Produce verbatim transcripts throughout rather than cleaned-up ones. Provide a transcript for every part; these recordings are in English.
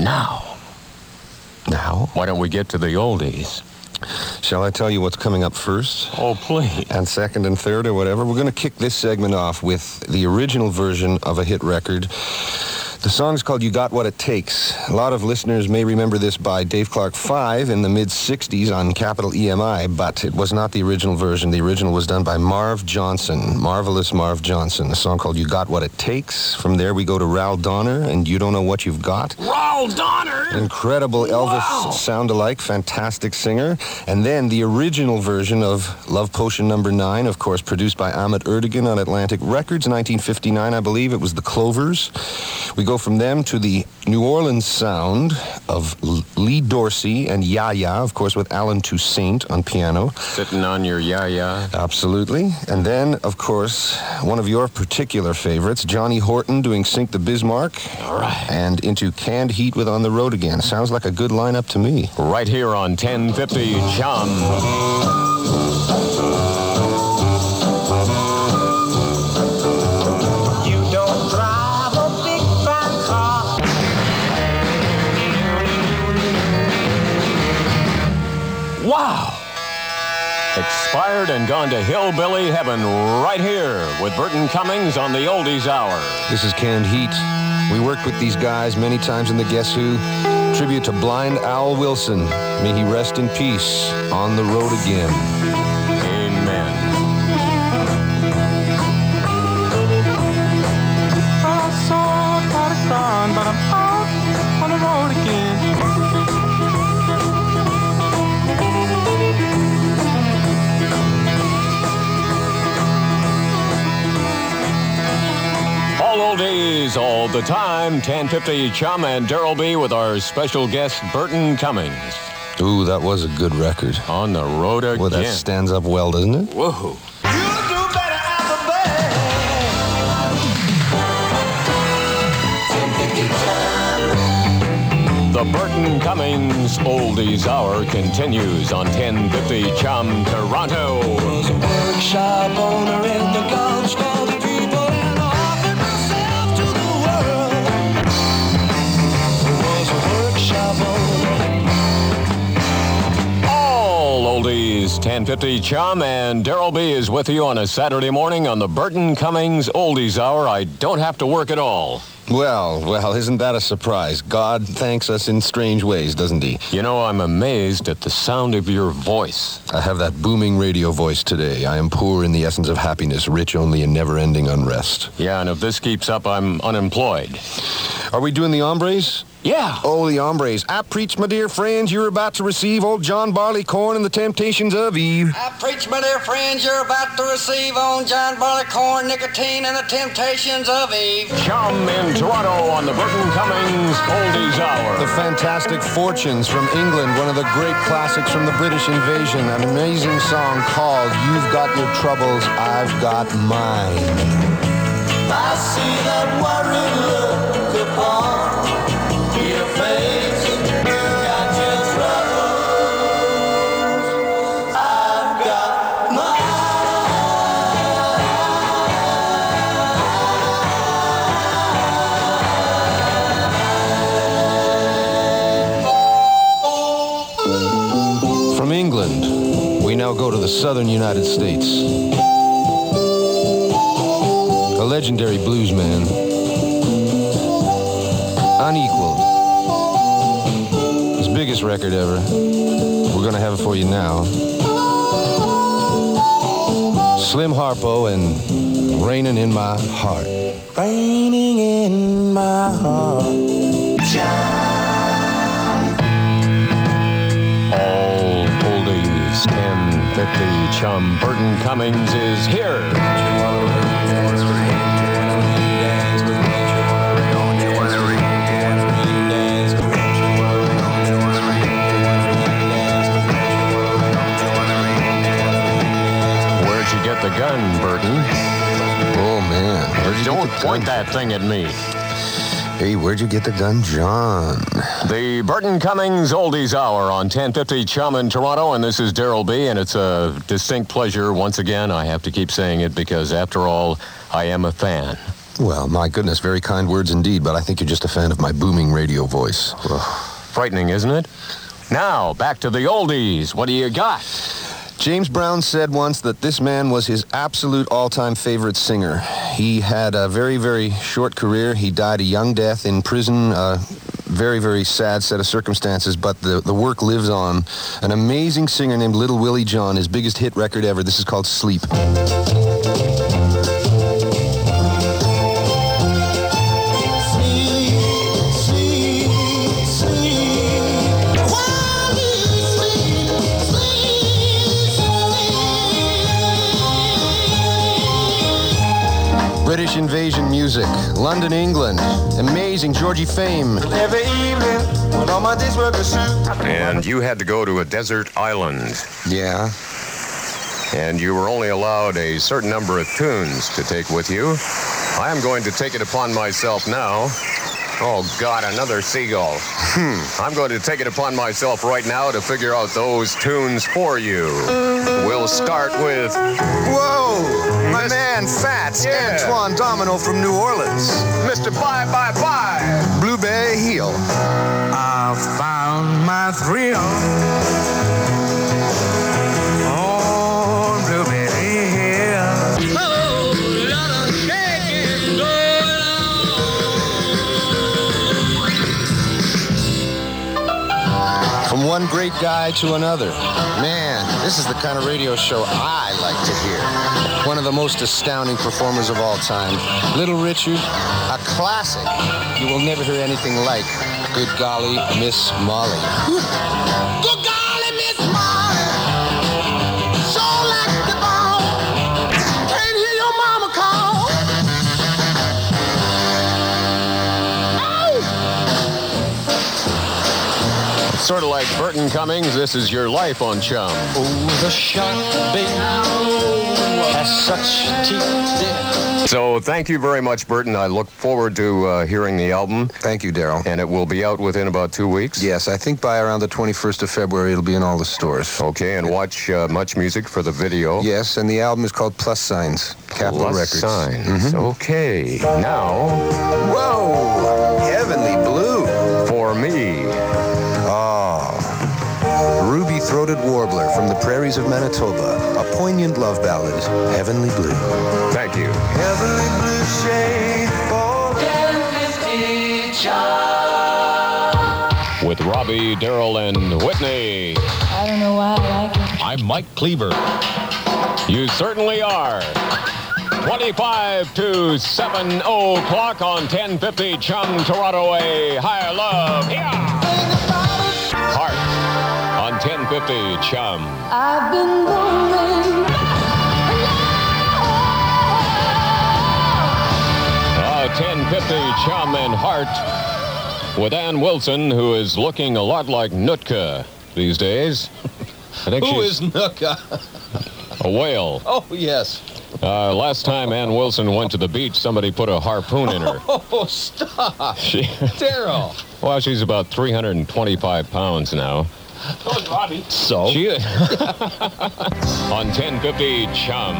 Now. Now? Why don't we get to the oldies? Shall I tell you what's coming up first? Oh, please. And second and third or whatever? We're going to kick this segment off with the original version of a hit record. The song's called You Got What It Takes. A lot of listeners may remember this by Dave Clark five in the mid-sixties on Capital E M I, but it was not the original version. The original was done by Marv Johnson, Marvelous Marv Johnson. A song called You Got What It Takes. From there we go to Ral Donner and You Don't Know What You've Got. Ral Donner! Incredible Elvis wow. sound-alike, fantastic singer. And then the original version of Love Potion Number nine, of course, produced by Ahmet Ertegun on Atlantic Records, nineteen fifty-nine, I believe. It was the Clovers. We go from them to the New Orleans sound of Lee Dorsey and Yaya, of course, with Alan Toussaint on piano. Sitting on your Yaya. Absolutely. And then, of course, one of your particular favorites, Johnny Horton doing Sink the Bismarck. All right. And into Canned Heat with On the Road Again. Sounds like a good lineup to me. Right here on ten fifty Chum. Wow! Expired and gone to hillbilly heaven right here with Burton Cummings on the Oldies Hour. This is Canned Heat. We worked with these guys many times in the Guess Who. Tribute to Blind Owl Wilson. May he rest in peace. On the road again. Amen. I saw it gone, but I'm out on the road again. All oldies, all the time. ten fifty Chum and Daryl B. with our special guest, Burton Cummings. Ooh, that was a good record. On the road again. Well, that stands up well, doesn't it? Whoa. The Burton Cummings Oldies Hour continues on ten fifty Chum, Toronto. There's a workshop owner in the Gulch for the people. All oldies, ten fifty Chum, and Daryl B. is with you on a Saturday morning on the Burton Cummings Oldies Hour. I don't have to work at all. Well, well, isn't that a surprise? God thanks us in strange ways, doesn't he? You know, I'm amazed at the sound of your voice. I have that booming radio voice today. I am poor in the essence of happiness, rich only in never-ending unrest. Yeah, and if this keeps up, I'm unemployed. Are we doing the Hombres? Yeah. Oh, the Hombres. I preach, my dear friends, you're about to receive old John Barleycorn and the Temptations of Eve. I preach, my dear friends, you're about to receive old John Barleycorn, nicotine, and the Temptations of Eve. Chum in Toronto on the Burton Cummings Oldies Hour. The Fantastic Fortunes from England, one of the great classics from the British invasion. An amazing song called You've Got Your Troubles, I've Got Mine. I see that worried look upon your face. You've got your troubles, I've got mine. From England, we now go to the southern United States. A legendary blues man, unequaled. Biggest record ever. We're gonna have it for you now. Slim Harpo and Raining in My Heart. Raining in my heart. All oldies, ten fifty Chum. Burton Cummings is here. The gun, Burton. Oh, man. Where'd you Don't point gun? That thing at me. Hey, where'd you get the gun, John? The Burton Cummings Oldies Hour on ten fifty Chum in Toronto, and this is Daryl B., and it's a distinct pleasure. Once again, I have to keep saying it because, after all, I am a fan. Well, my goodness, very kind words indeed, but I think you're just a fan of my booming radio voice. Well, frightening, isn't it? Now, back to the oldies. What do you got? James Brown said once that this man was his absolute all-time favorite singer. He had a very, very short career. He died a young death in prison, uh, very, very sad set of circumstances, but the, the work lives on. An amazing singer named Little Willie John, his biggest hit record ever. This is called Sleep. British invasion music, London, England, amazing Georgie Fame. Every evening, when all my days were pursued. And you had to go to a desert island. Yeah. And you were only allowed a certain number of tunes to take with you. I am going to take it upon myself now. Oh, God, another seagull. Hmm. I'm going to take it upon myself right now to figure out those tunes for you. We'll start with... Whoa! My Mister man, Fats, yeah. Antoine Domino from New Orleans. Mister Bye Bye Bye. Blueberry Heel. I found my thrill on Blueberry Hill. Oh! From one great guy to another. Man, this is the kind of radio show I like to hear. One of the most astounding performers of all time. Little Richard, a classic you will never hear anything like. Good golly, Miss Molly. Good golly, Miss Molly. So like the ball. Can't hear your mama call. Sort of like Burton Cummings, this is your life on Chum. Oh, the shark bait has such teeth. So thank you very much, Burton. I look forward to uh, hearing the album. Thank you, Darrell. And it will be out within about two weeks? Yes, I think by around the twenty-first of February, it'll be in all the stores. Okay, and watch uh, Much Music for the video. Yes, and the album is called Plus Signs, Capital Plus Records. Plus Signs. Mm-hmm. Okay, now... Whoa! Heavenly Blue. For me... Ruby-throated warbler from the prairies of Manitoba, a poignant love ballad, Heavenly Blue. Thank you. Heavenly blue shade for ten fifty child. With Robbie, Darrell, and Whitney. I don't know why I like it. I'm Mike Cleaver. You certainly are. twenty-five to seven o'clock on ten fifty Chum Toronto A. Higher Love. Yeah. ten fifty Chum. I've been lonely. Uh, ten fifty Chum and Heart with Ann Wilson, who is looking a lot like Nootka these days. I think who is Nootka? A whale. Oh, yes. Uh, last time Ann Wilson went to the beach, somebody put a harpoon in her. Oh, stop. She... Darryl. Well, she's about three hundred twenty-five pounds now. Oh, Robbie. So? She on ten fifty Chum.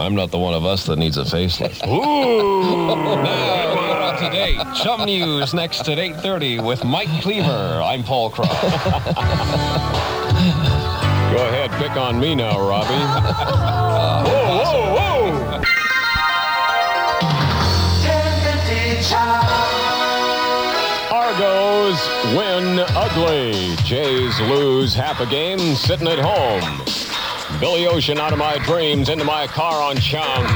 I'm not the one of us that needs a facelift. Ooh! Now, today, Chum News next at eight thirty with Mike Cleaver. I'm Paul Croft. Go ahead, pick on me now, Robbie. Uh, whoa, whoa, whoa! ten fifty Chum. Argos win ugly. Jays lose half a game sitting at home. Billy Ocean out of my dreams, into my car on Chum.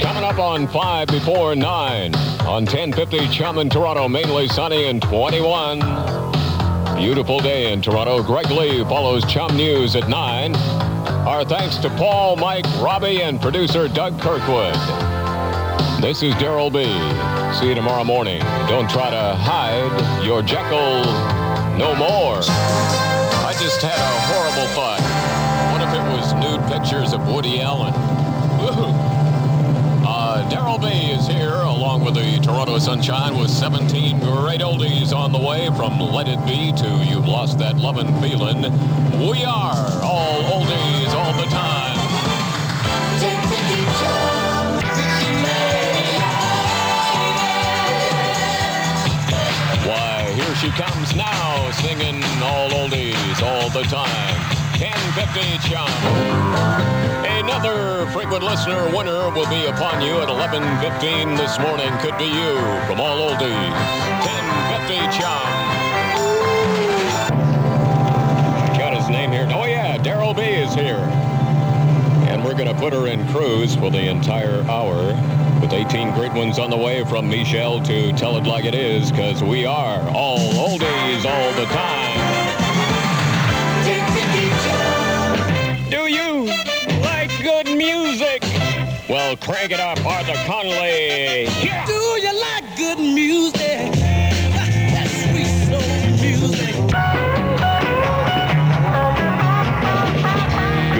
Coming up on five before nine. On ten fifty Chum in Toronto, mainly sunny and twenty-one. Beautiful day in Toronto. Greg Lee follows Chum News at nine. Our thanks to Paul, Mike, Robbie, and producer Doug Kirkwood. This is Daryl B. See you tomorrow morning. Don't try to hide your Jekyll no more. I just had a horrible thought. What if it was nude pictures of Woody Allen? Woo-hoo. Uh, Daryl B. is here, along with the Toronto Sunshine, with seventeen great oldies on the way, from Let It Be to You've Lost That Lovin' Feelin'. We are all oldies all the time. Why, here she comes now, singing all oldies all the time. ten fifty Chum. Another frequent listener winner will be upon you at eleven fifteen this morning. Could be you from all oldies. ten fifty Chum. Got his name here. Oh, yeah, Daryl B. is here. And we're going to put her in cruise for the entire hour with eighteen great ones on the way, from Michelle to Tell It Like It Is, because we are all oldies all the time. Do you like good music? Well, crank it up, Arthur Conley. Yeah. Do you like good music? That sweet soul music.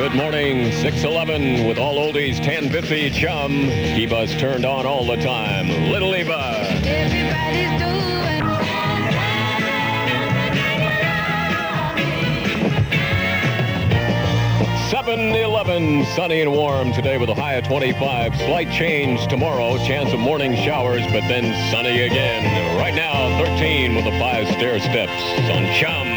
Good morning, six eleven with all oldies, ten fifty Chum. Keep us turned on all the time. Little Eva. Everybody's doing. seven eleven, sunny and warm today with a high of twenty-five. Slight change tomorrow, chance of morning showers, but then sunny again. Right now, thirteen with a five stair steps on Chum.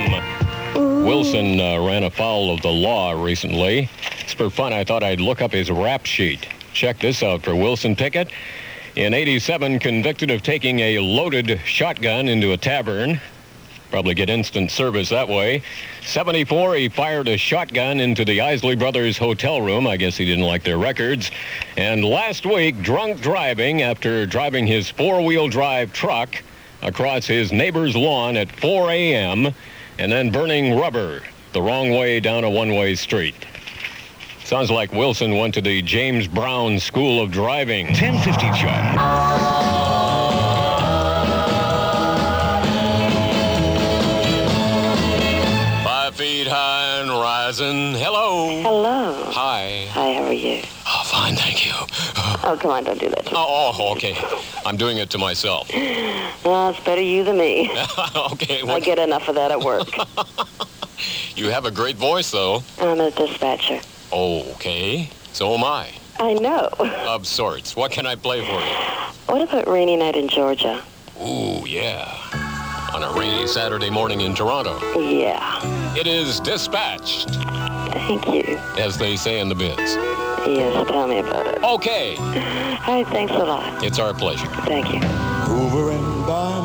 Wilson uh, ran afoul of the law recently. It's for fun, I thought I'd look up his rap sheet. Check this out for Wilson Pickett. In eighty-seven, convicted of taking a loaded shotgun into a tavern. Probably get instant service that way. seventy-four, he fired a shotgun into the Isley Brothers hotel room. I guess he didn't like their records. And last week, drunk driving after driving his four-wheel drive truck across his neighbor's lawn at four a.m. and then burning rubber the wrong way down a one-way street. Sounds like Wilson went to the James Brown School of Driving. ten fifty Chum. Feet high and rising. Hello. Hello. Hi. Hi, how are you? Oh, fine, thank you. Oh, come on, don't do that to me. Oh, oh, okay. I'm doing it to myself. Well, it's better you than me. Okay. Well, I get enough of that at work. You have a great voice, though. I'm a dispatcher. Oh, okay. So am I. I know. Of sorts. What can I play for you? What about Rainy Night in Georgia? Ooh, yeah. On a rainy Saturday morning in Toronto. Yeah. It is dispatched. Thank you. As they say in the biz. Yes, tell me about it. Okay. All right, thanks a lot. It's our pleasure. Thank you. Hoover and Bob.